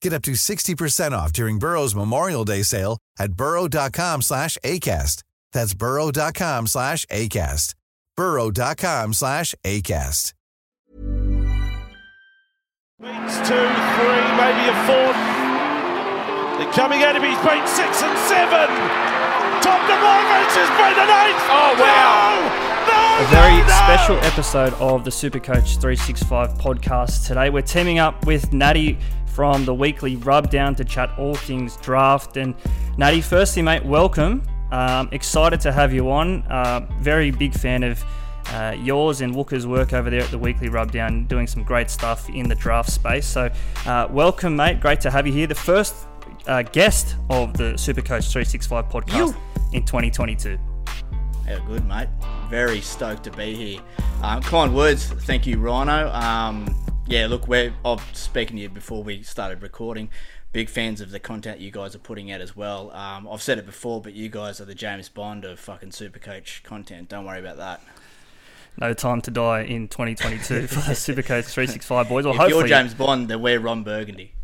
Get up to 60% off during Burrow's Memorial Day sale at burrow.com/ACAST. That's burrow.com/ACAST. burrow.com/ACAST. 2, 3, maybe a fourth. They're coming at him. He's beaten 6 and 7. Top to Morgan's has beaten an 8. Oh, wow. No, special episode of the Supercoach 365 podcast. Today we're teaming up with Natty from the Weekly Rubdown to chat all things draft. And Natty, firstly, mate, welcome. Excited to have you on. Very big fan of yours and Wooka's work over there at the Weekly Rubdown, doing some great stuff in the draft space. So welcome, mate. Great to have you here. The first guest of the Supercoach 365 podcast in 2022. Yeah, good, mate. Very stoked to be here. Kind words. Thank you, Rhino. Yeah, look, I was speaking to you before we started recording. Big fans of the content you guys are putting out as well. I've said it before, but you guys are the James Bond of fucking Supercoach content. Don't worry about that. No time to die in 2022 for the Supercoach 365 boys. Well, if hopefully you're James Bond, then we're Ron Burgundy.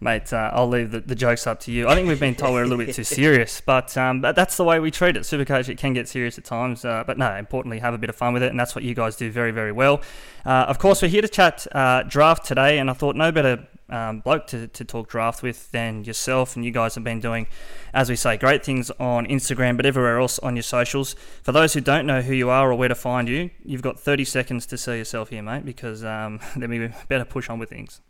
Mate, I'll leave the jokes up to you. I think we've been told we're a little bit too serious, but that's the way we treat it. Supercoach, it can get serious at times, but no, importantly, have a bit of fun with it, and that's what you guys do very, very well. Of course, we're here to chat draft today, and I thought no better bloke to talk draft with than yourself, and you guys have been doing, as we say, great things on Instagram, but everywhere else on your socials. For those who don't know who you are or where to find you, you've got 30 seconds to sell yourself here, mate, because then we better push on with things.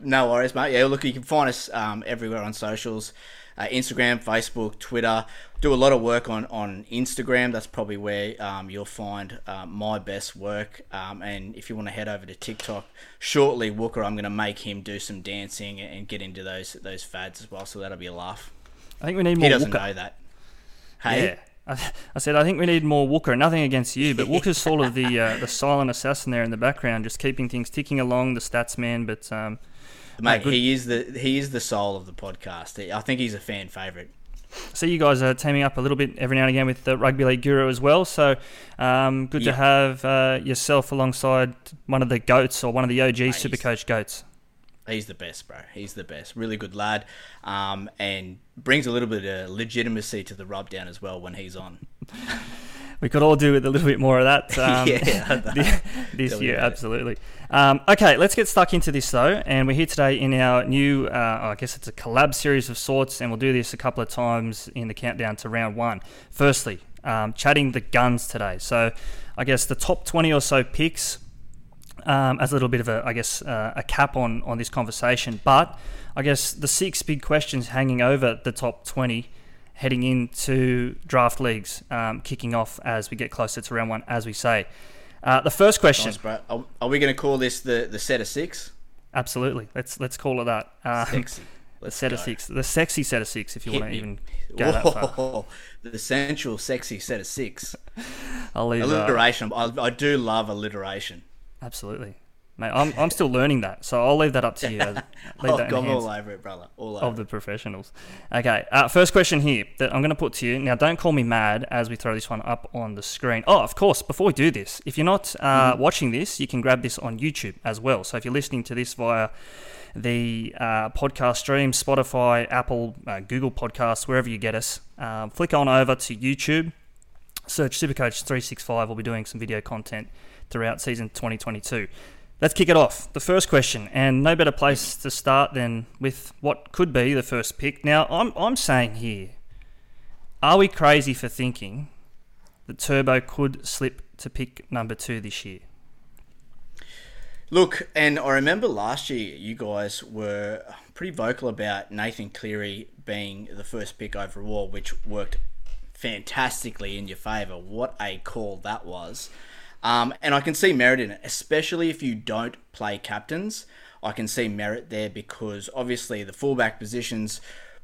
No worries, mate. Yeah, look, you can find us everywhere on socials, Instagram, Facebook, Twitter. Do a lot of work on Instagram. That's probably where you'll find my best work. And if you want to head over to TikTok shortly, Wooker, I'm going to make him do some dancing and get into those fads as well. So that'll be a laugh. I think we need more Wooker. He doesn't know that. Hey. Yeah. I said, I think we need more Wooker. Nothing against you, but Wooker's sort of the silent assassin there in the background, just keeping things ticking along, the stats man, but... Mate, he is the soul of the podcast. I think he's a fan favourite. So you guys are teaming up a little bit every now and again with the Rugby League Guru as well. So good to have yourself alongside one of the GOATs or one of the OG Supercoach GOATs. He's the best, bro. He's the best. Really good lad, and brings a little bit of legitimacy to the Rubdown as well when he's on. We could all do with a little bit more of that this year, absolutely. Okay, let's get stuck into this, though. And we're here today in our new, I guess it's a collab series of sorts, and we'll do this a couple of times in the countdown to round one. Firstly, chatting the guns today. So I guess the top 20 or so picks as a little bit of a cap on this conversation. But I guess the 6 big questions hanging over the top 20 heading into draft leagues, kicking off as we get closer to round one, as we say. The first question... Nice, are we going to call this the set of 6? Absolutely. Let's call it that. Sexy. The set of 6. The sexy set of 6, if you want to even go that far. The sensual, sexy set of 6. I'll leave alliteration. I do love alliteration. Absolutely. Mate, I'm still learning that, so I'll leave that up to you. I'm all over it, brother. All over of the professionals. Okay, first question here that I'm going to put to you. Now, don't call me mad as we throw this one up on the screen. Oh, of course, before we do this, if you're not watching this, you can grab this on YouTube as well. So if you're listening to this via the podcast stream, Spotify, Apple, Google Podcasts, wherever you get us, flick on over to YouTube, search Supercoach 365. We'll be doing some video content throughout season 2022. Let's kick it off. The first question, and no better place to start than with what could be the first pick. Now, I'm saying here, are we crazy for thinking that Turbo could slip to pick number 2 this year? Look, and I remember last year you guys were pretty vocal about Nathan Cleary being the first pick overall, which worked fantastically in your favour. What a call that was. And I can see merit in it, especially if you don't play captains. I can see merit there because obviously the fullback position's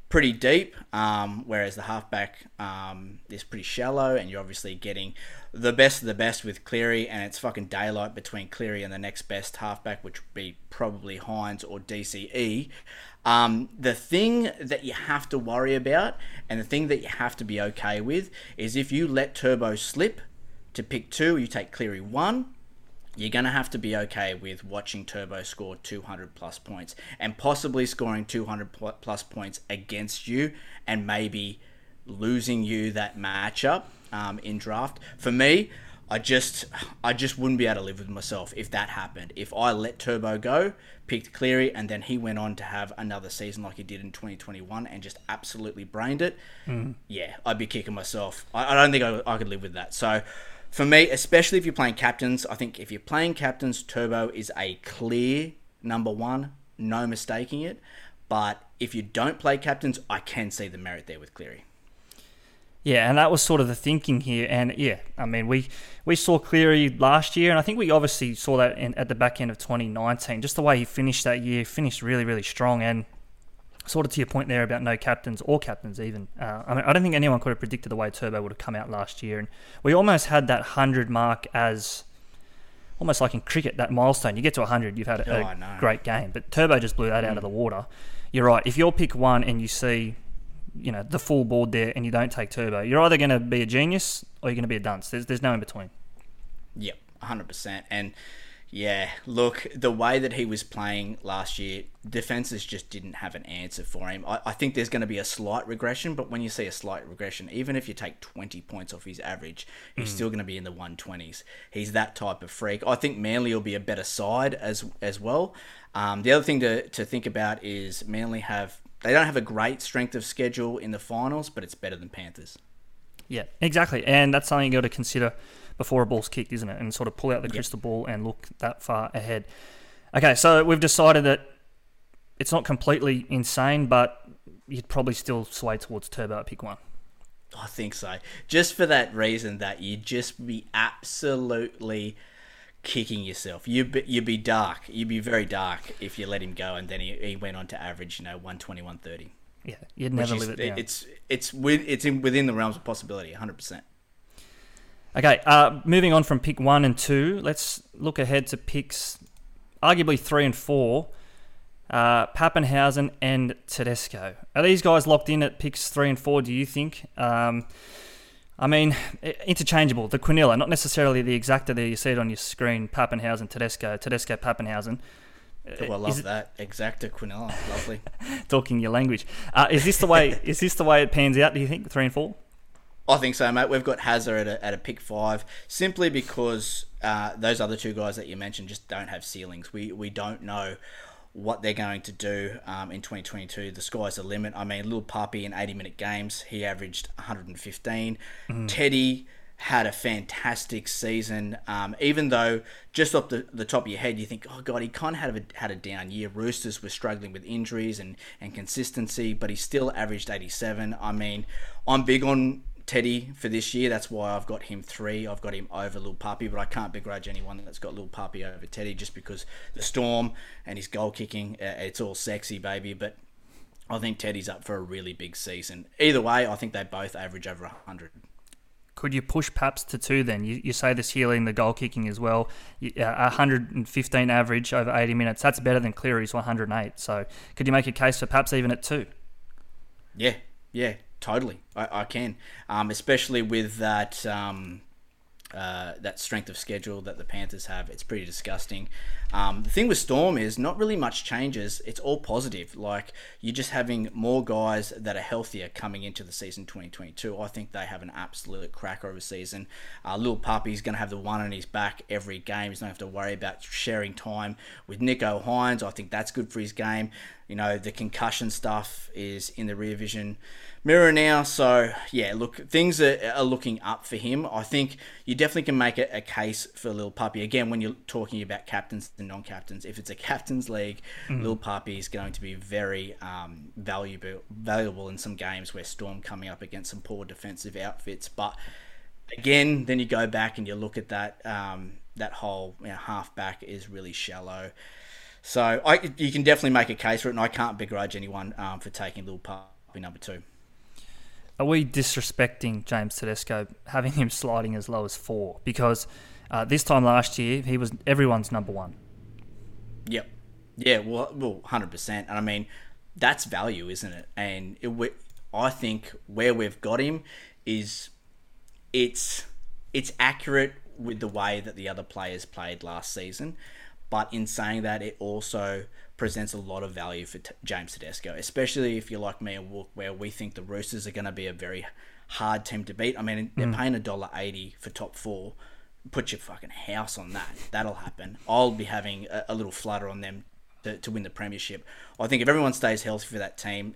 pretty deep, whereas the halfback is pretty shallow, and you're obviously getting the best of the best with Cleary, and it's fucking daylight between Cleary and the next best halfback, which would be probably Hynes or DCE. The thing that you have to worry about and the thing that you have to be okay with is if you let Turbo slip to pick 2, you take Cleary 1, you're going to have to be okay with watching Turbo score 200 plus points and possibly scoring 200 plus points against you and maybe losing you that matchup in draft. For me, I just wouldn't be able to live with myself if that happened. If I let Turbo go, picked Cleary, and then he went on to have another season like he did in 2021 and just absolutely brained it, yeah, I'd be kicking myself. I don't think I could live with that. So for me, especially if you're playing captains, I think if you're playing captains, Turbo is a clear number 1, no mistaking it. But if you don't play captains, I can see the merit there with Cleary. Yeah, and that was sort of the thinking here. And yeah, I mean, we saw Cleary last year, and I think we obviously saw that at the back end of 2019, just the way he finished that year, finished really, really strong. And sort of to your point there about no captains or captains even. I mean, I don't think anyone could have predicted the way Turbo would have come out last year. And we almost had that 100 mark as almost like in cricket, that milestone. You get to 100, you've had a great game. But Turbo just blew that out of the water. You're right. If you're pick 1 and you see, you know, the full board there and you don't take Turbo, you're either going to be a genius or you're going to be a dunce. There's no in between. Yep, 100%. And yeah, look, the way that he was playing last year, defences just didn't have an answer for him. I think there's going to be a slight regression, but when you see a slight regression, even if you take 20 points off his average, he's still going to be in the 120s. He's that type of freak. I think Manly will be a better side as well. The other thing to think about is Manly they don't have a great strength of schedule in the finals, but it's better than Panthers. Yeah, exactly. And that's something you've got to consider before a ball's kicked, isn't it? And sort of pull out the crystal ball and look that far ahead. Okay, so we've decided that it's not completely insane, but you'd probably still sway towards Turbo at pick 1. I think so. Just for that reason that you'd just be absolutely kicking yourself. You'd be dark. You'd be very dark if you let him go, and then he went on to average, you know, 120, 130. Yeah, you'd never live it down. It's within the realms of possibility, 100%. Okay, moving on from pick 1 and 2, let's look ahead to picks arguably 3 and 4, Pappenhausen and Tedesco. Are these guys locked in at picks 3 and 4, do you think? I mean, interchangeable, the quinilla, not necessarily the exacta there. You see it on your screen, Pappenhausen, Tedesco, Pappenhausen. Oh, I love that. Exacta, quinella, lovely. Talking your language. Is this the way it pans out, do you think, 3 and 4? I think so, mate. We've got Hazza at a pick 5, simply because those other two guys that you mentioned just don't have ceilings. We don't know what they're going to do in 2022. The sky's the limit. I mean, Little Puppy in 80-minute games, he averaged 115. Teddy had a fantastic season, even though just off the top of your head you think, oh god, he kind of had a down year. Roosters were struggling with injuries and consistency, but he still averaged 87. I mean, I'm big on Teddy for this year. That's why I've got him 3. I've got him over Little Puppy, but I can't begrudge anyone that's got Little Puppy over Teddy, just because the Storm and his goal kicking, it's all sexy, baby. But I think Teddy's up for a really big season. Either way, I think they both average over 100. Could you push Paps to two then? You say this Healy and the goal kicking as well. 115 average over 80 minutes. That's better than Cleary's 108. So could you make a case for Paps even at two? Yeah, totally. I can. Especially with that... that strength of schedule that the Panthers have, it's pretty disgusting. The thing with Storm is not really much changes. It's all positive. Like, you're just having more guys that are healthier coming into the season 2022. I think they have an absolute crack over season. Little Puppy's going to have the one on his back every game. He's not have to worry about sharing time with Nicho Hynes. I think that's good for his game. You know, the concussion stuff is in the rear vision mirror now. So, yeah, look, things are looking up for him. I think you definitely can make a case for Lil Puppy. Again, when you're talking about captains and non-captains, if it's a captain's league, Lil Puppy is going to be very valuable in some games where Storm coming up against some poor defensive outfits. But, again, then you go back and you look at that, that whole half-back is really shallow. So you can definitely make a case for it, and I can't begrudge anyone for taking Lil Puppy number two. Are we disrespecting James Tedesco, having him sliding as low as four? Because this time last year, he was everyone's number one. Yep. Yeah, well 100%. And I mean, that's value, isn't it? And I think where we've got him is it's accurate with the way that the other players played last season. But in saying that, it also presents a lot of value for James Tedesco, especially if you're like me and Wook, where we think the Roosters are going to be a very hard team to beat. I mean, they're paying $1.80 for top four. Put your fucking house on that. That'll happen. I'll be having a little flutter on them to win the premiership. I think if everyone stays healthy for that team,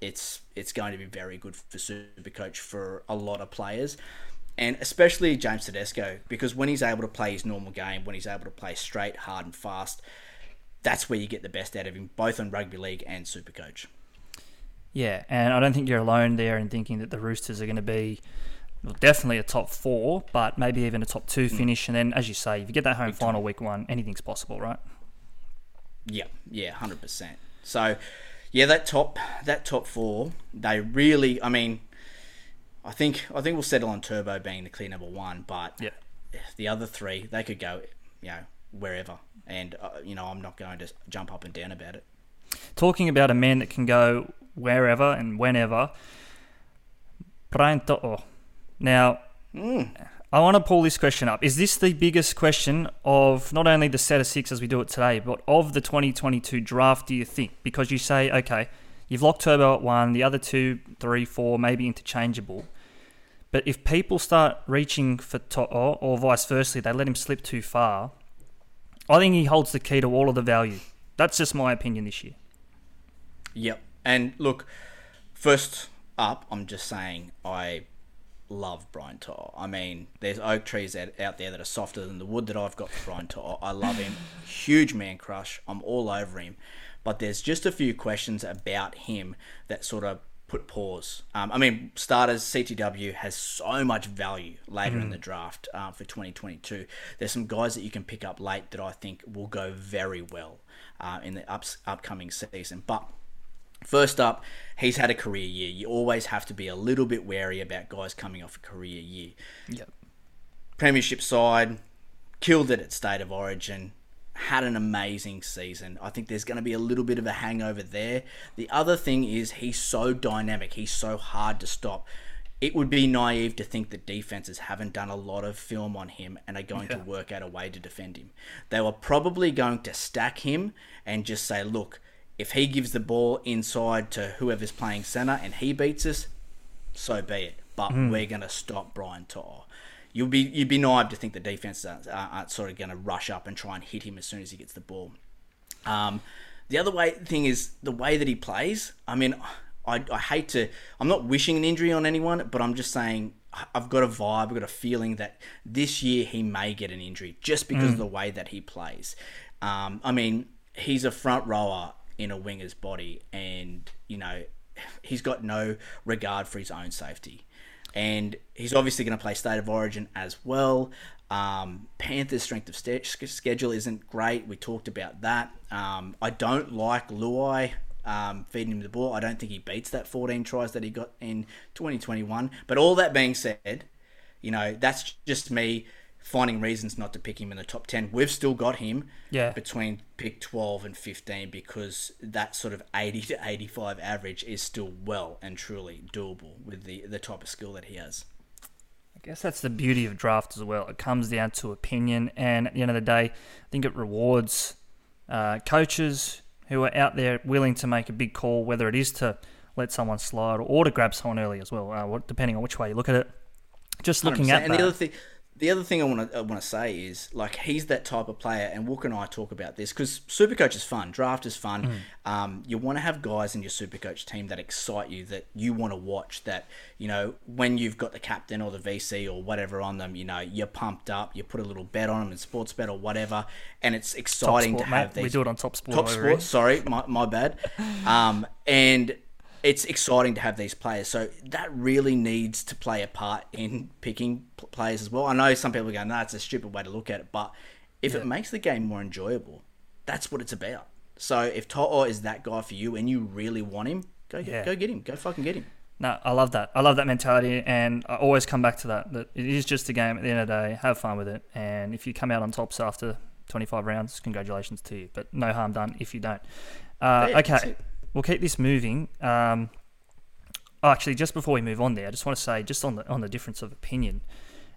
it's going to be very good for Supercoach for a lot of players. And especially James Tedesco, because when he's able to play his normal game, when he's able to play straight, hard and fast, that's where you get the best out of him, both on rugby league and Supercoach. Yeah, and I don't think you're alone there in thinking that the Roosters are going to be definitely a top four, but maybe even a top two finish. And then, as you say, if you get that home final week one, anything's possible, right? Yeah, 100%. So, yeah, that top four, they really, I mean... I think we'll settle on Turbo being the clear number one, but the other three, they could go, wherever, and I'm not going to jump up and down about it. Talking about a man that can go wherever and whenever, Brian To'o. Now, I want to pull this question up. Is this the biggest question of not only the set of six as we do it today, but of the 2022 draft? Do you think? Because you say, okay, you've locked Turbo at one, the other two, three, four, maybe interchangeable. But if people start reaching for To'o, or vice versa, they let him slip too far, I think he holds the key to all of the value. That's just my opinion this year. Yep. And look, first up, I'm just saying I love Brian To'o. I mean, there's oak trees out there that are softer than the wood that I've got for Brian To'o. I love him. Huge man crush. I'm all over him. But there's just a few questions about him that sort of put pause. I mean, starters, CTW has so much value later in the draft for 2022. There's some guys that you can pick up late that I think will go very well in the upcoming season. But first up, he's had a career year. You always have to be a little bit wary about guys coming off a career year. Yep. Premiership side, killed it at State of Origin. Had an amazing season. I think there's going to be a little bit of a hangover there. The other thing is he's so dynamic. He's so hard to stop. It would be naive to think that defenses haven't done a lot of film on him and are going to work out a way to defend him. They were probably going to stack him and just say, look, if he gives the ball inside to whoever's playing center and he beats us, so be it. But we're going to stop Brian To'o. You'd be naive to think the defenses aren't sort of going to rush up and try and hit him as soon as he gets the ball. The other thing is the way that he plays. I mean, I hate to... I'm not wishing an injury on anyone, but I'm just saying I've got a vibe, I've got a feeling that this year he may get an injury just because of the way that he plays. I mean, he's a front rower in a winger's body and, he's got no regard for his own safety. And he's obviously going to play State of Origin as well. Panthers' strength of schedule isn't great. We talked about that. I don't like Luai feeding him the ball. I don't think he beats that 14 tries that he got in 2021. But all that being said, You know, that's just me finding reasons not to pick him in the top 10. We've still got him between pick 12 and 15 because that sort of 80 to 85 average is still well and truly doable with the type of skill that he has. I guess that's the beauty of draft as well. It comes down to opinion, and at the end of the day, I think it rewards coaches who are out there willing to make a big call, whether it is to let someone slide or to grab someone early as well, depending on which way you look at it. Just looking 100%. At and that. The other thing I want to say is, like, he's that type of player, and Wooka and I talk about this because Supercoach is fun, draft is fun. You want to have guys in your Supercoach team that excite you, that you want to watch, that, you know, when you've got the captain or the VC or whatever on them, you know, you're pumped up, you put a little bet on them in sports bet or whatever, and it's exciting to have these. We do it on Top Sport. Top Sport, sorry, my bad. And it's exciting to have these players. So that really needs to play a part in picking players as well. I know some people go, no, it's a stupid way to look at it. But if it makes the game more enjoyable, that's what it's about. So if To'o is that guy for you and you really want him, go get him. Go fucking get him. No, I love that. I love that mentality. And I always come back to that it is just a game at the end of the day. Have fun with it. And if you come out on tops after 25 rounds, congratulations to you. But no harm done if you don't. Okay. We'll keep this moving. Actually, just before we move on there, I just want to say, just on the difference of opinion,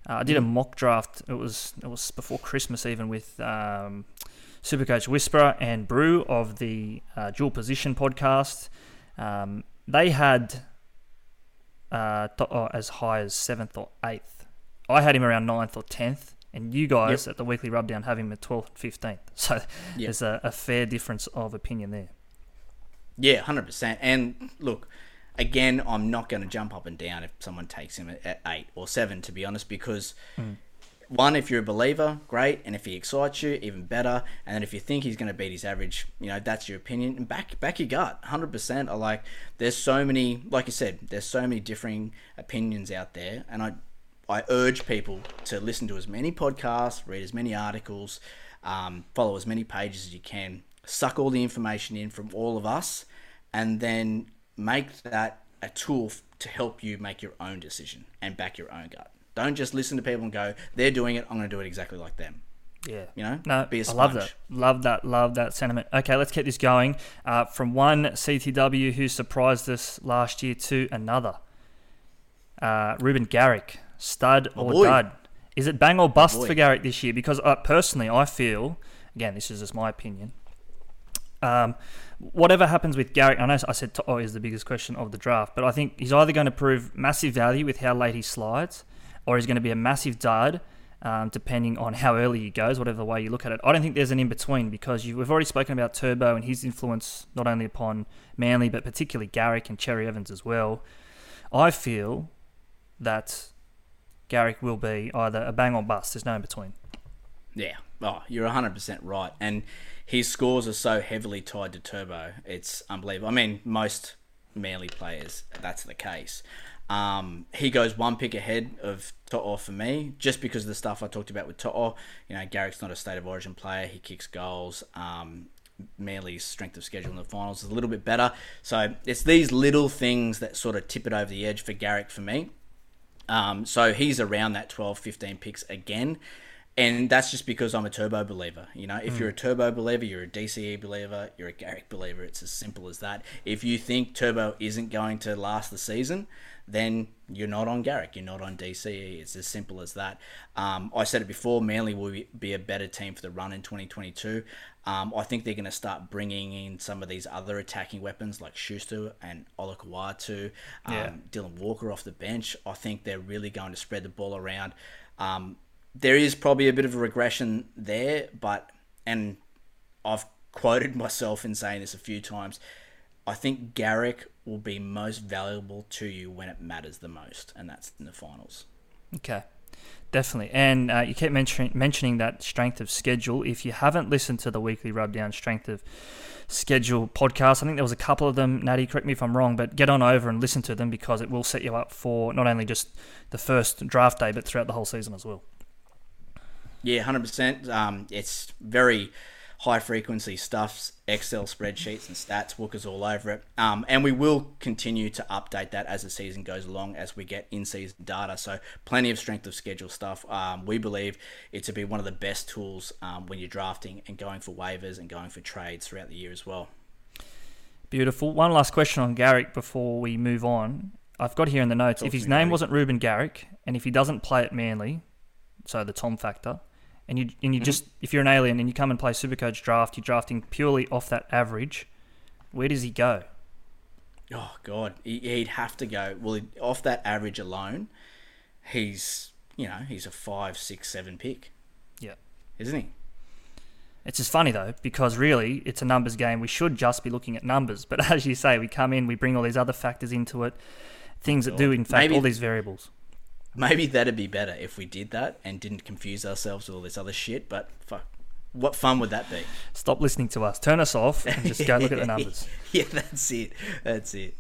I did a mock draft. It was before Christmas even with Supercoach Whisperer and Brew of the Dual Position podcast. They had as high as 7th or 8th. I had him around 9th or 10th, and you guys at the Weekly Rubdown have him at 12th and 15th. So there's a fair difference of opinion there. Yeah, 100%. And look, again, I'm not going to jump up and down if someone takes him at 8 or 7, to be honest, because, one, if you're a believer, great, and if he excites you, even better, and then if you think he's going to beat his average, you know, that's your opinion, and back your gut, 100%. I like, there's so many, like you said, there's so many differing opinions out there, and I urge people to listen to as many podcasts, read as many articles, follow as many pages as you can, suck all the information in from all of us, and then make that a tool to help you make your own decision and back your own gut. Don't just listen to people and go, they're doing it, I'm going to do it exactly like them. Yeah. You know? No, be a sponge. I love that. Love that sentiment. Okay, let's keep this going. From one CTW who surprised us last year to another. Reuben Garrick, stud or dud. Is it bang or bust for Garrick this year? Because personally, I feel, again, this is just my opinion, whatever happens with Garrick, I know I said To'o is the biggest question of the draft, but I think he's either going to prove massive value with how late he slides, or he's going to be a massive dud, depending on how early he goes, whatever way you look at it. I don't think there's an in-between, because we've already spoken about Turbo and his influence not only upon Manly, but particularly Garrick and Cherry Evans as well. I feel that Garrick will be either a bang or bust. There's no in-between. Yeah, you're 100% right. And his scores are so heavily tied to Turbo. It's unbelievable. I mean, most Manly players, that's the case. He goes one pick ahead of To'o for me, just because of the stuff I talked about with To'o. You know, Garrick's not a state of origin player. He kicks goals. Manly's strength of schedule in the finals is a little bit better. So it's these little things that sort of tip it over the edge for Garrick for me. So he's around that 12, 15 picks again. And that's just because I'm a Turbo believer. You know, if you're a Turbo believer, you're a DCE believer, you're a Garrick believer. It's as simple as that. If you think Turbo isn't going to last the season, then you're not on Garrick. You're not on DCE. It's as simple as that. I said it before, Manly will be a better team for the run in 2022. I think they're going to start bringing in some of these other attacking weapons like Schuster and Olakuwatu, Dylan Walker off the bench. I think they're really going to spread the ball around. There is probably a bit of a regression there, and I've quoted myself in saying this a few times, I think Garrick will be most valuable to you when it matters the most, and that's in the finals. Okay, definitely. And you keep mentioning that strength of schedule. If you haven't listened to the Weekly Rubdown Strength of Schedule podcast, I think there was a couple of them, Natty, correct me if I'm wrong, but get on over and listen to them, because it will set you up for not only just the first draft day, but throughout the whole season as well. Yeah, 100%. It's very high-frequency stuffs, Excel spreadsheets and stats. Wooka's all over it. And we will continue to update that as the season goes along, as we get in-season data. So plenty of strength of schedule stuff. We believe it to be one of the best tools when you're drafting and going for waivers and going for trades throughout the year as well. Beautiful. One last question on Garrick before we move on. I've got here in the notes, if his name wasn't Reuben Garrick, and if he doesn't play at Manly, so the Tom factor, and you just, if you're an alien and you come and play Supercoach draft, you're drafting purely off that average, where does he go? Oh, God. He'd have to go. Well, off that average alone, he's a 5, 6, 7 pick. Yeah. Isn't he? It's just funny, though, because really it's a numbers game. We should just be looking at numbers. But as you say, we come in, we bring all these other factors into it, things that do, in fact, all these variables. Maybe that'd be better if we did that and didn't confuse ourselves with all this other shit. But fuck, what fun would that be? Stop listening to us. Turn us off and just go look at the numbers. Yeah, that's it. That's it.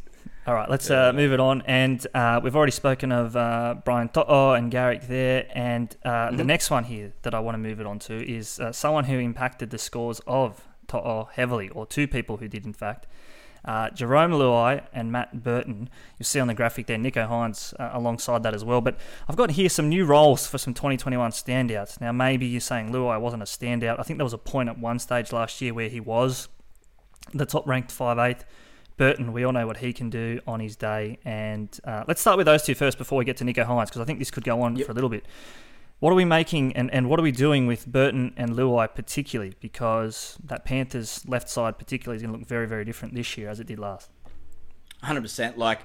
All right, let's move it on. And we've already spoken of Brian To'o and Garrick there. And the next one here that I want to move it on to is someone who impacted the scores of To'o heavily, or two people who did, in fact. Jerome Luai and Matt Burton. You'll see on the graphic there, Nicho Hynes alongside that as well. But I've got here some new roles for some 2021 standouts. Now, maybe you're saying Luai wasn't a standout. I think there was a point at one stage last year where he was the top-ranked 5'8". Burton, we all know what he can do on his day. And let's start with those two first before we get to Nicho Hynes, because I think this could go on for a little bit. What are we making and what are we doing with Burton and Luai particularly? Because that Panthers left side particularly is going to look very, very different this year as it did last. 100%. Like,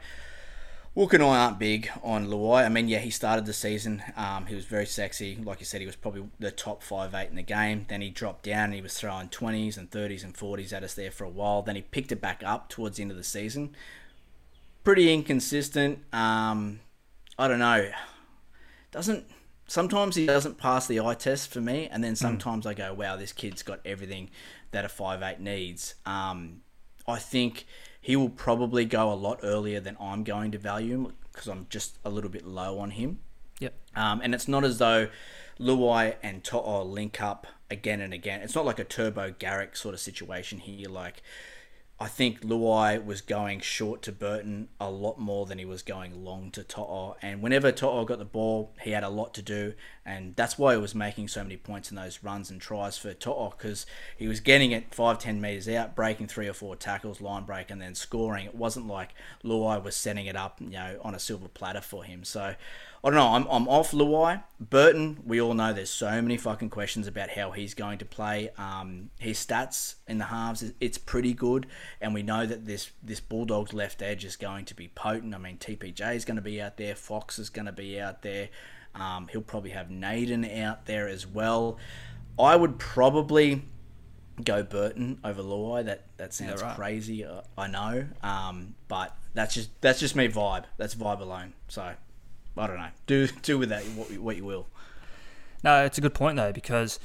Wooka and I aren't big on Luai. I mean, yeah, he started the season. He was very sexy. Like you said, he was probably the top 5'8" in the game. Then he dropped down and he was throwing 20s and 30s and 40s at us there for a while. Then he picked it back up towards the end of the season. Pretty inconsistent. I don't know. Sometimes he doesn't pass the eye test for me. And then sometimes I go, wow, this kid's got everything that a 5'8" needs. I think he will probably go a lot earlier than I'm going to value him, because I'm just a little bit low on him. Yep. And it's not as though Luai and To'o link up again and again. It's not like a Turbo Garrick sort of situation here. Like, I think Luai was going short to Burton a lot more than he was going long to To'o. And whenever To'o got the ball, he had a lot to do. And that's why he was making so many points in those runs and tries for To'o, because he was getting it 5-10 metres out, breaking 3 or 4 tackles, line break, and then scoring. It wasn't like Luai was setting it up, on a silver platter for him. So, I don't know, I'm off Luai. Burton, we all know there's so many fucking questions about how he's going to play. His stats in the halves, it's pretty good. And we know that this Bulldogs left edge is going to be potent. I mean, TPJ is going to be out there. Fox is going to be out there. He'll probably have Nathan out there as well. I would probably go Burton over Luai. That sounds crazy, I know. But that's just me vibe. That's vibe alone. So, I don't know. Do with that what you will. No, it's a good point, though, because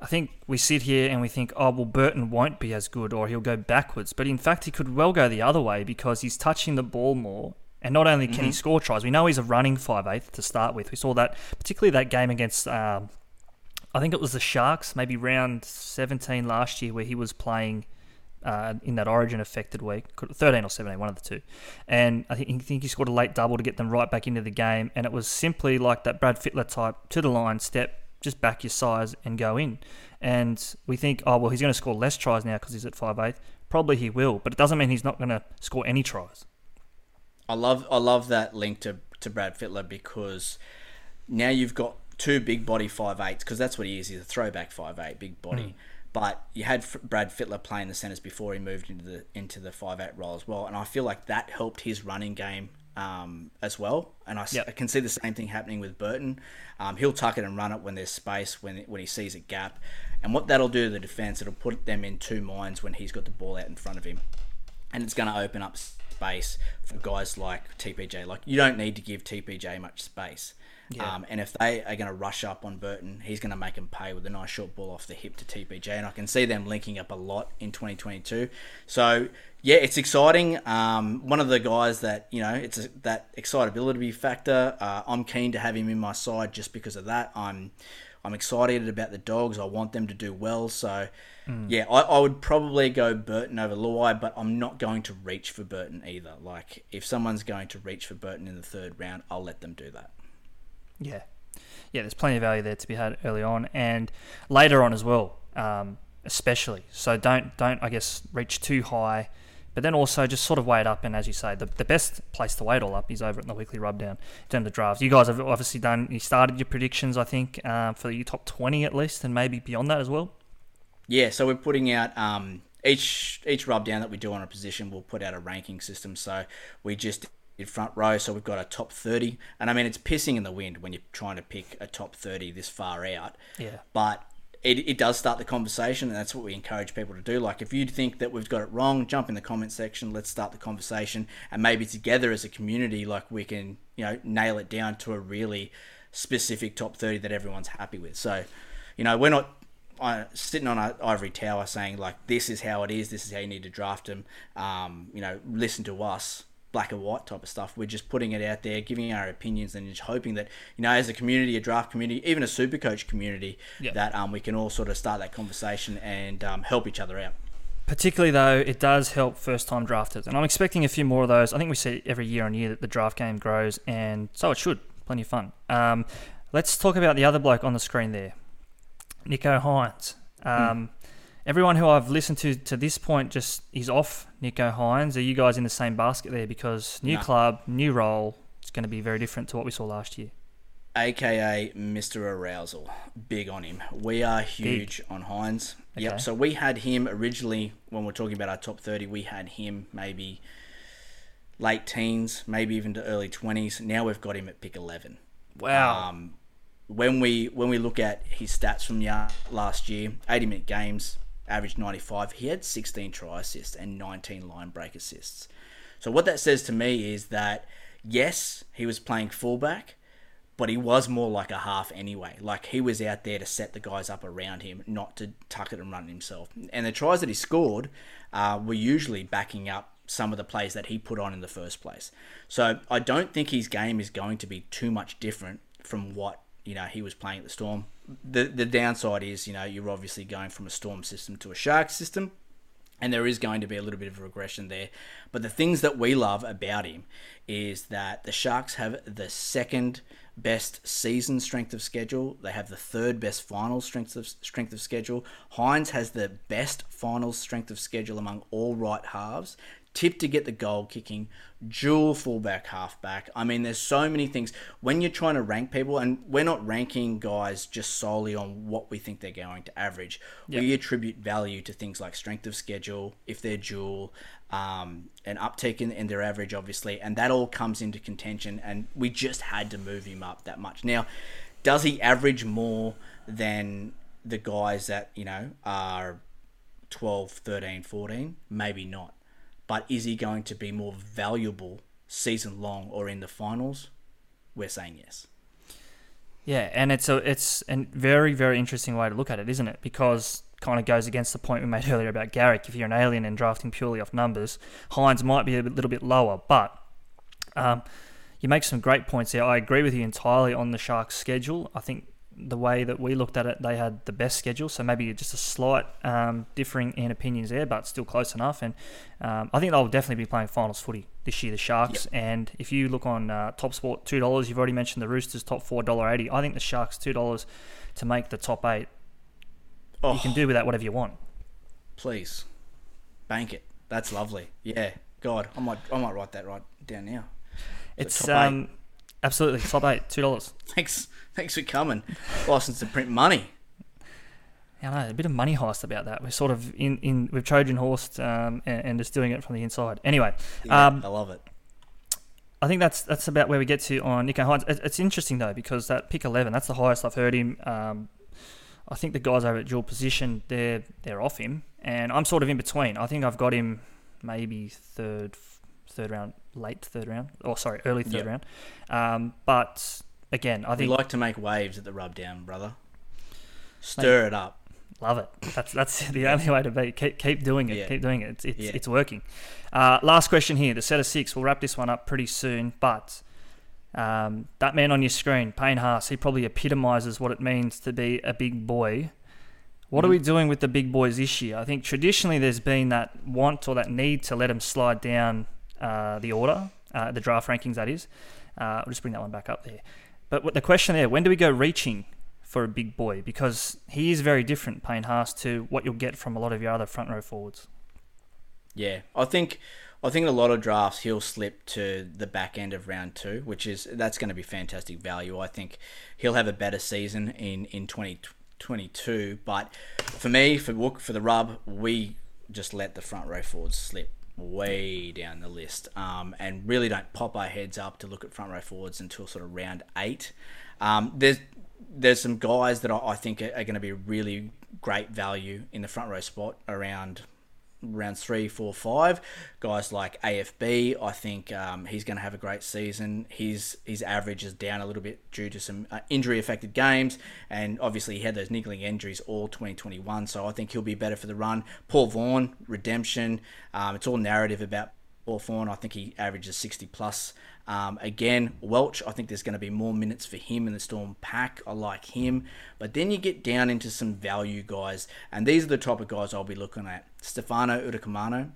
I think we sit here and we think, oh, well, Burton won't be as good or he'll go backwards. But in fact, he could well go the other way because he's touching the ball more. And not only can he score tries, we know he's a running 5'8" to start with. We saw that, particularly that game against, I think it was the Sharks, maybe round 17 last year, where he was playing in that Origin-affected week, 13 or 17, one of the two. And I think he scored a late double to get them right back into the game, and it was simply like that Brad Fittler type, to the line, step, just back your size and go in. And we think, oh, well, he's going to score less tries now because he's at 5'8". Probably he will, but it doesn't mean he's not going to score any tries. I love that link to Brad Fittler, because now you've got two big body 5'8", because that's what he is. He's a throwback 5'8", big body. But you had Brad Fittler playing the centres before he moved into the 5'8" role as well, and I feel like that helped his running game as well. And I can see the same thing happening with Burton. He'll tuck it and run it when there's space, when he sees a gap, and what that'll do to the defence, it'll put them in two minds when he's got the ball out in front of him, and it's going to open up space for guys like TPJ. Like, you don't need to give TPJ much space. Yeah. And if they are going to rush up on Burton, he's going to make them pay with a nice short ball off the hip to TPJ. And I can see them linking up a lot in 2022. So, yeah, it's exciting. One of the guys that, it's that excitability factor. I'm keen to have him in my side just because of that. I'm I'm excited about the Dogs. I want them to do well. So, yeah, I would probably go Burton over Luai, but I'm not going to reach for Burton either. Like, if someone's going to reach for Burton in the third round, I'll let them do that. Yeah. Yeah, there's plenty of value there to be had early on and later on as well, especially. So don't I guess, reach too high. But then also just sort of weigh it up. And as you say, the best place to weigh it all up is over at the Weekly Rubdown, down the drafts. You guys have obviously you started your predictions, I think, for your top 20 at least, and maybe beyond that as well. Yeah, so we're putting out each Rubdown that we do on a position, we'll put out a ranking system. So we just did front row, so we've got a top 30. And I mean, it's pissing in the wind when you're trying to pick a top 30 this far out. Yeah. But It does start the conversation, and that's what we encourage people to do. Like, if you think that we've got it wrong, jump in the comment section, let's start the conversation, and maybe together as a community, like, we can, you know, nail it down to a really specific top 30 that everyone's happy with. So, you know, we're not sitting on an ivory tower saying, like, this is how it is, this is how you need to draft them, you know, listen to us, black and white type of stuff. We're just putting it out there, giving our opinions, and just hoping that, you know, as a community, a draft community, even a Supercoach community, that we can all sort of start that conversation and help each other out. Particularly, though, it does help first-time drafters, and I'm expecting a few more of those. I think we see every year on year that the draft game grows, and so it should. Plenty of fun. Let's talk about the other bloke on the screen there, Nicho Hynes. Everyone who I've listened to this point just is off Nicho Hynes. Are you guys in the same basket there? Because new club, new role, it's going to be very different to what we saw last year. AKA Mr. Arousal. Big on him. We are huge on Hynes. Okay. Yep. So we had him originally, when we're talking about our top 30, we had him maybe late teens, maybe even to early 20s. Now we've got him at pick 11. Wow. When we look at his stats from last year, 80-minute games, average 95. He had 16 try assists and 19 line break assists. So what that says to me is that, yes, he was playing fullback, but he was more like a half anyway. Like, he was out there to set the guys up around him, not to tuck it and run it himself. And the tries that he scored were usually backing up some of the plays that he put on in the first place. So I don't think his game is going to be too much different from what, you know, he was playing at the Storm. The downside is, you know, you're obviously going from a Storm system to a Shark system, and there is going to be a little bit of a regression there. But the things that we love about him is that the Sharks have the second best season strength of schedule. They have the third best final strength of schedule. Hynes has the best final strength of schedule among all right halves. Tip to get the goal kicking, dual fullback, halfback. I mean, there's so many things. When you're trying to rank people, and we're not ranking guys just solely on what we think they're going to average. Yep. We attribute value to things like strength of schedule, if they're dual, an uptick in their average, obviously. And that all comes into contention, and we just had to move him up that much. Now, does he average more than the guys that, you know, are 12, 13, 14? Maybe not. But is he going to be more valuable season long or in the finals? We're saying yes. Yeah, and it's a very, very interesting way to look at it, isn't it? Because it kind of goes against the point we made earlier about Garrick. If you're an alien and drafting purely off numbers, Hynes might be a little bit lower. But you make some great points there. I agree with you entirely on the Sharks' schedule. I think the way that we looked at it, they had the best schedule, so maybe just a slight differing in opinions there, but still close enough. And I think they'll definitely be playing finals footy this year, the Sharks. Yep. And if you look on TopSport, $2, you've already mentioned the Roosters, top $4.80. I think the Sharks, $2 to make the top 8. Oh, you can do with that whatever you want. Please. Bank it. That's lovely. Yeah. God, I might write that right down now. It's absolutely, top 8, $2. Thanks for coming. License to print money. Yeah, I know, a bit of money heist about that. We're sort of in we've Trojan horsed and just doing it from the inside. Anyway, yeah, I love it. I think that's about where we get to on Nicho Hynes. It's interesting though, because that pick 11, that's the highest I've heard him. I think the guys over at dual position, they're off him, and I'm sort of in between. I think I've got him maybe early third round. But again, I think we like to make waves at the Rubdown, brother. Stir it up. Love it. That's the only way to be. Keep doing it. Yeah. Keep doing it. It's working. Last question here. The set of six. We'll wrap this one up pretty soon. But That man on your screen, Payne Haas, he probably epitomizes what it means to be a big boy. What are we doing with the big boys this year? I think traditionally there's been that want or that need to let them slide down the order, the draft rankings, that is. I'll just bring that one back up there. But what the question there, when do we go reaching for a big boy? Because he is very different, Payne Haas, to what you'll get from a lot of your other front row forwards. Yeah, I think in a lot of drafts he'll slip to the back end of round two, that's going to be fantastic value. I think he'll have a better season in 2022. But for me, for Wook, for the Rub, we just let the front row forwards slip way down the list, and really don't pop our heads up to look at front row forwards until sort of round 8. There's some guys that I think are going to be really great value in the front row spot around rounds 3, 4, 5, guys like AFB. I think he's going to have a great season. His average is down a little bit due to some injury-affected games, and obviously he had those niggling injuries all 2021, so I think he'll be better for the run. Paul Vaughan, redemption. It's all narrative about Paul Vaughan. I think he averages 60+. Again, Welch, I think there's going to be more minutes for him in the Storm pack. I like him. But then you get down into some value guys, and these are the type of guys I'll be looking at. Stefano Utakumano,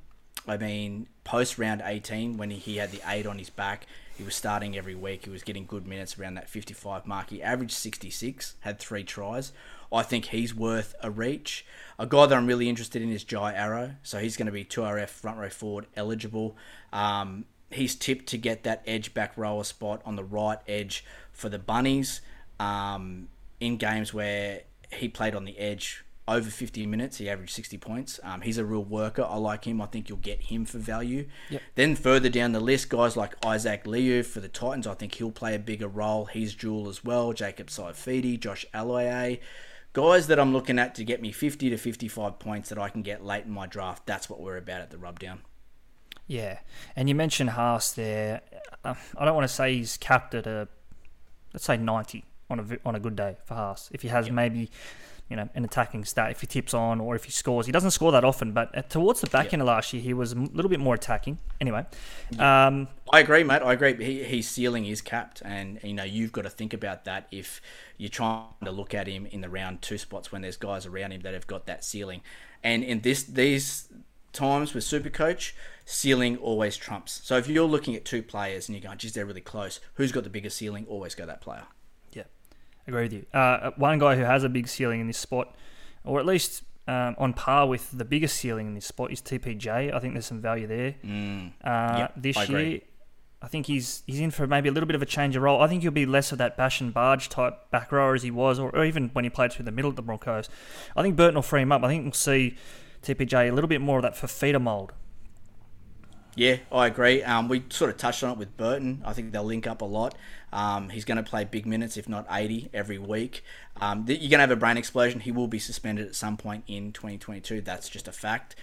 I mean, post round 18, when he had the 8 on his back, he was starting every week. He was getting good minutes around that 55 mark. He averaged 66, had 3 tries. I think he's worth a reach. A guy that I'm really interested in is Jai Arrow. So he's going to be 2RF front row forward eligible. He's tipped to get that edge back rower spot on the right edge for the Bunnies in games where he played on the edge over 50 minutes. He averaged 60 points. He's a real worker. I like him. I think you'll get him for value. Yep. Then further down the list, guys like Isaac Liu for the Titans. I think he'll play a bigger role. He's dual as well. Jacob Saifidi, Josh Aloye. Guys that I'm looking at to get me 50 to 55 points that I can get late in my draft. That's what we're about at the Rubdown. Yeah, and you mentioned Haas there. I don't want to say he's capped at let's say 90 on a good day for Haas. If he has maybe, an attacking stat, if he tips on or if he scores. He doesn't score that often, but towards the back end of last year, he was a little bit more attacking. Anyway. Yeah. I agree, mate. I agree. His ceiling is capped, and, you've got to think about that if you're trying to look at him in the round 2 spots when there's guys around him that have got that ceiling. And in these times with Supercoach, ceiling always trumps. So if you're looking at 2 players and you're going, geez, they're really close, who's got the biggest ceiling? Always go that player. Yeah, agree with you. One guy who has a big ceiling in this spot, or at least on par with the biggest ceiling in this spot, is TPJ. I think there's some value there. This year, I think he's in for maybe a little bit of a change of role. I think he'll be less of that bash and barge type back rower as he was, or even when he played through the middle at the Broncos. I think Burton will free him up. I think we'll see TPJ a little bit more of that Fifita mould. Yeah, I agree. We sort of touched on it with Burton. I think they'll link up a lot. He's going to play big minutes, if not 80, every week. You're going to have a brain explosion. He will be suspended at some point in 2022. That's just a fact.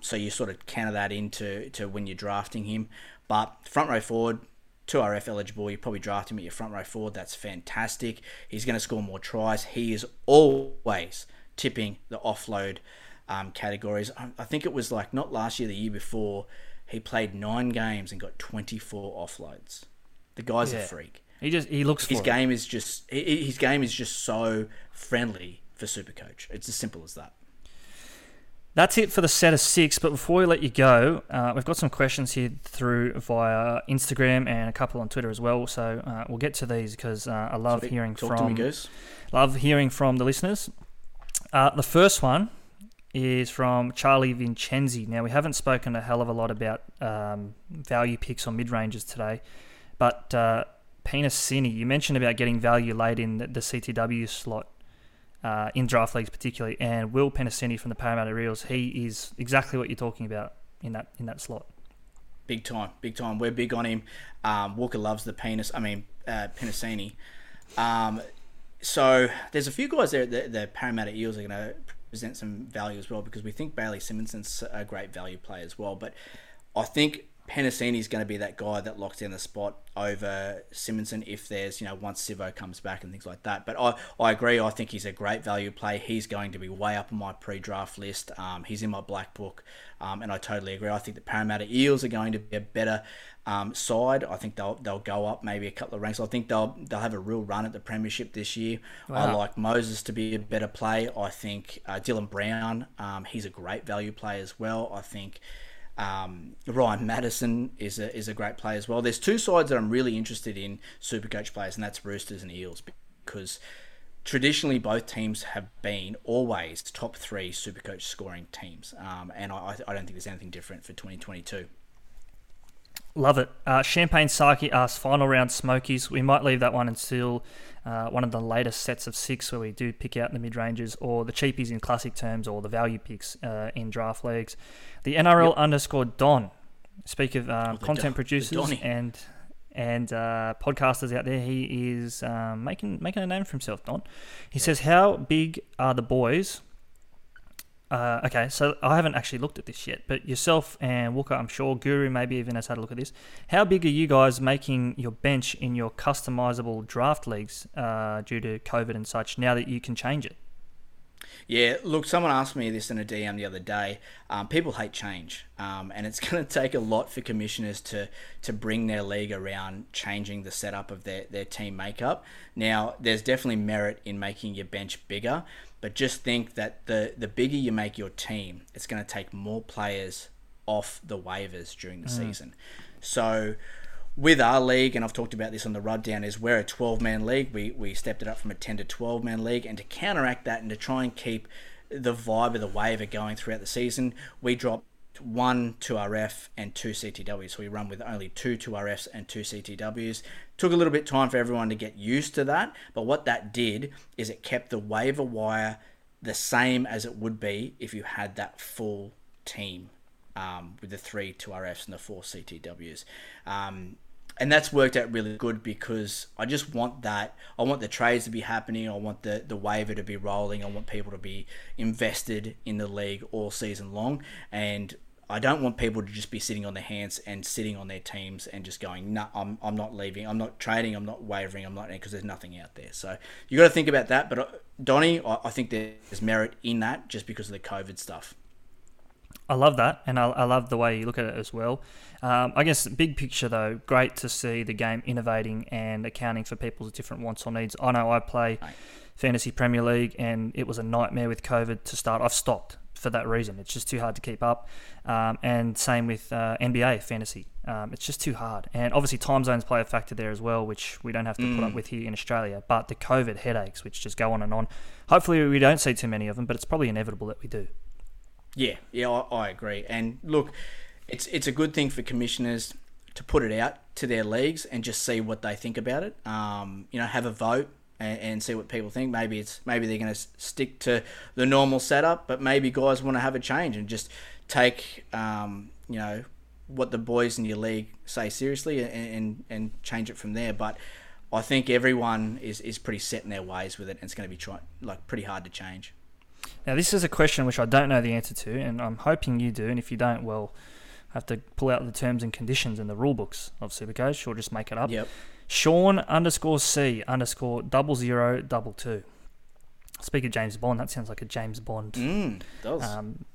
So you sort of counter that into when you're drafting him. But front row forward, 2RF eligible. You probably draft him at your front row forward. That's fantastic. He's going to score more tries. He is always tipping the offload categories. I think it was like not last year, the year before, he played 9 games and got 24 offloads. The guy's a freak. He looks for it. His game is just so friendly for Supercoach. It's as simple as that. That's it for the set of 6. But before we let you go, we've got some questions here through via Instagram and a couple on Twitter as well. So we'll get to these because I love hearing from the listeners. The first one is from Charlie Vincenzi. Now, we haven't spoken a hell of a lot about value picks or mid-rangers today, but Penisini, you mentioned about getting value late in the CTW slot, in draft leagues particularly, and Will Penisini from the Parramatta Eels, he is exactly what you're talking about in that slot. Big time. We're big on him. Wooka loves the Penisini. So there's a few guys there that the Parramatta Eels are going to present some value as well, because we think Bailey Simonson's a great value play as well. But I think Penisini's going to be that guy that locks down the spot over Simonson if there's, you know, once Sivo comes back and things like that. But I agree. I think he's a great value play. He's going to be way up on my pre-draft list. He's in my black book, and I totally agree. I think the Parramatta Eels are going to be a better side. I think they'll go up maybe a couple of ranks. I think they'll have a real run at the premiership this year. Wow. I like Moses to be a better play. I think Dylan Brown, he's a great value play as well. I think Ryan Madison is a great play as well. There's two sides that I'm really interested in Supercoach players, and that's Roosters and Eels, because traditionally both teams have been always top three Supercoach scoring teams, and I don't think there's anything different for 2022. Love it. Champagne Saki asks, final round smokies. We might leave that one until one of the latest sets of six where we do pick out the mid-rangers or the cheapies in classic terms or the value picks in draft leagues. The NRL _ Don. Speak of content producers and podcasters out there, he is making a name for himself, Don. He says, how big are the boys? Okay, so I haven't actually looked at this yet, but yourself and Wooka, I'm sure, Guru maybe even has had a look at this. How big are you guys making your bench in your customizable draft leagues due to COVID and such now that you can change it? Yeah, look, someone asked me this in a DM the other day. People hate change, and it's going to take a lot for commissioners to bring their league around changing the setup of their team makeup. Now, there's definitely merit in making your bench bigger, but just think that the bigger you make your team, it's going to take more players off the waivers during the season. So with our league, and I've talked about this on the Rubdown, is we're a 12-man league. We stepped it up from a 10 to 12-man league, and to counteract that and to try and keep the vibe of the waiver going throughout the season, we dropped 1 2RF and 2 CTWs. So we run with only 2 2RFs and 2 CTWs. Took a little bit of time for everyone to get used to that, but what that did is it kept the waiver wire the same as it would be if you had that full team with the 3 2RFs and the 4 CTWs. And that's worked out really good because I just want that. I want the trades to be happening. I want the waiver to be rolling. I want people to be invested in the league all season long. And I don't want people to just be sitting on their hands and sitting on their teams and just going, no, I'm not leaving. I'm not trading. I'm not wavering. I'm not, because there's nothing out there. So you got to think about that. But Donnie, I think there's merit in that just because of the COVID stuff. I love that, and I love the way you look at it as well. I guess big picture though, great to see the game innovating and accounting for people's different wants or needs. I know I play Fantasy Premier League, and it was a nightmare with COVID to start. I've stopped for that reason. It's just too hard to keep up. And same with NBA Fantasy. It's just too hard. And obviously time zones play a factor there as well, which we don't have to put up with here in Australia. But the COVID headaches, which just go on and on. Hopefully we don't see too many of them, but it's probably inevitable that we do. Yeah, I agree. And look, it's a good thing for commissioners to put it out to their leagues and just see what they think about it. You know, have a vote and see what people think. Maybe they're going to stick to the normal setup, but maybe guys want to have a change and just take you know, what the boys in your league say seriously and change it from there. But I think everyone is pretty set in their ways with it, and it's going to be pretty hard to change. Now, this is a question which I don't know the answer to, and I'm hoping you do. And if you don't, well, I have to pull out the terms and conditions and the rule books of Supercoach, or just make it up. Yep. Sean _C_0022. Speak of James Bond, that sounds like a James Bond. Does.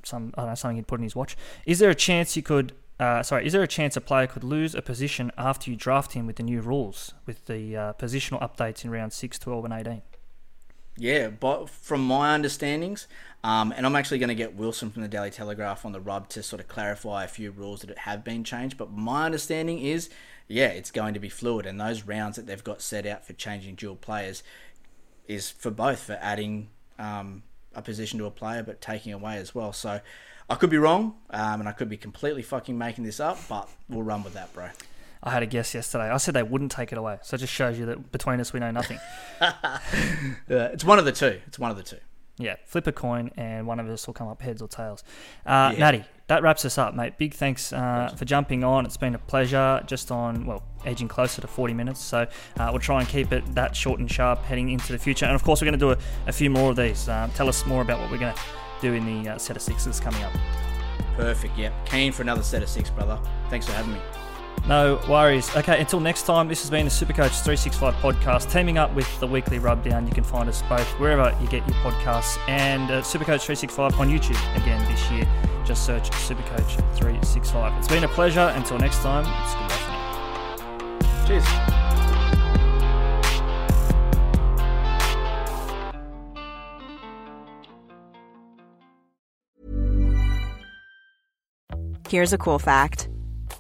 Something he'd put in his watch. Is there a chance a player could lose a position after you draft him with the new rules, with the positional updates in round 6, 12, and 18? Yeah, but from my understandings, and I'm actually going to get Wilson from the Daily Telegraph on the Rub to sort of clarify a few rules that have been changed, but my understanding is, it's going to be fluid, and those rounds that they've got set out for changing dual players is for both, for adding a position to a player but taking away as well. So I could be wrong, and I could be completely fucking making this up, but we'll run with that, bro. I had a guess yesterday. I said they wouldn't take it away. So it just shows you that between us, we know nothing. It's one of the two. Yeah, flip a coin and one of us will come up heads or tails. Natty, that wraps us up, mate. Big thanks for jumping on. It's been a pleasure. Just on, edging closer to 40 minutes. So we'll try and keep it that short and sharp heading into the future. And, of course, we're going to do a few more of these. Tell us more about what we're going to do in the set of sixes coming up. Perfect, yeah. Keen for another set of six, brother. Thanks for having me. No worries. Okay, until next time, this has been the Supercoach 365 podcast, teaming up with the Weekly Rubdown. You can find us both wherever you get your podcasts, and Supercoach 365 on YouTube again this year. Just search Supercoach 365. It's been a pleasure. Until next time, it's good afternoon. Cheers. Here's a cool fact.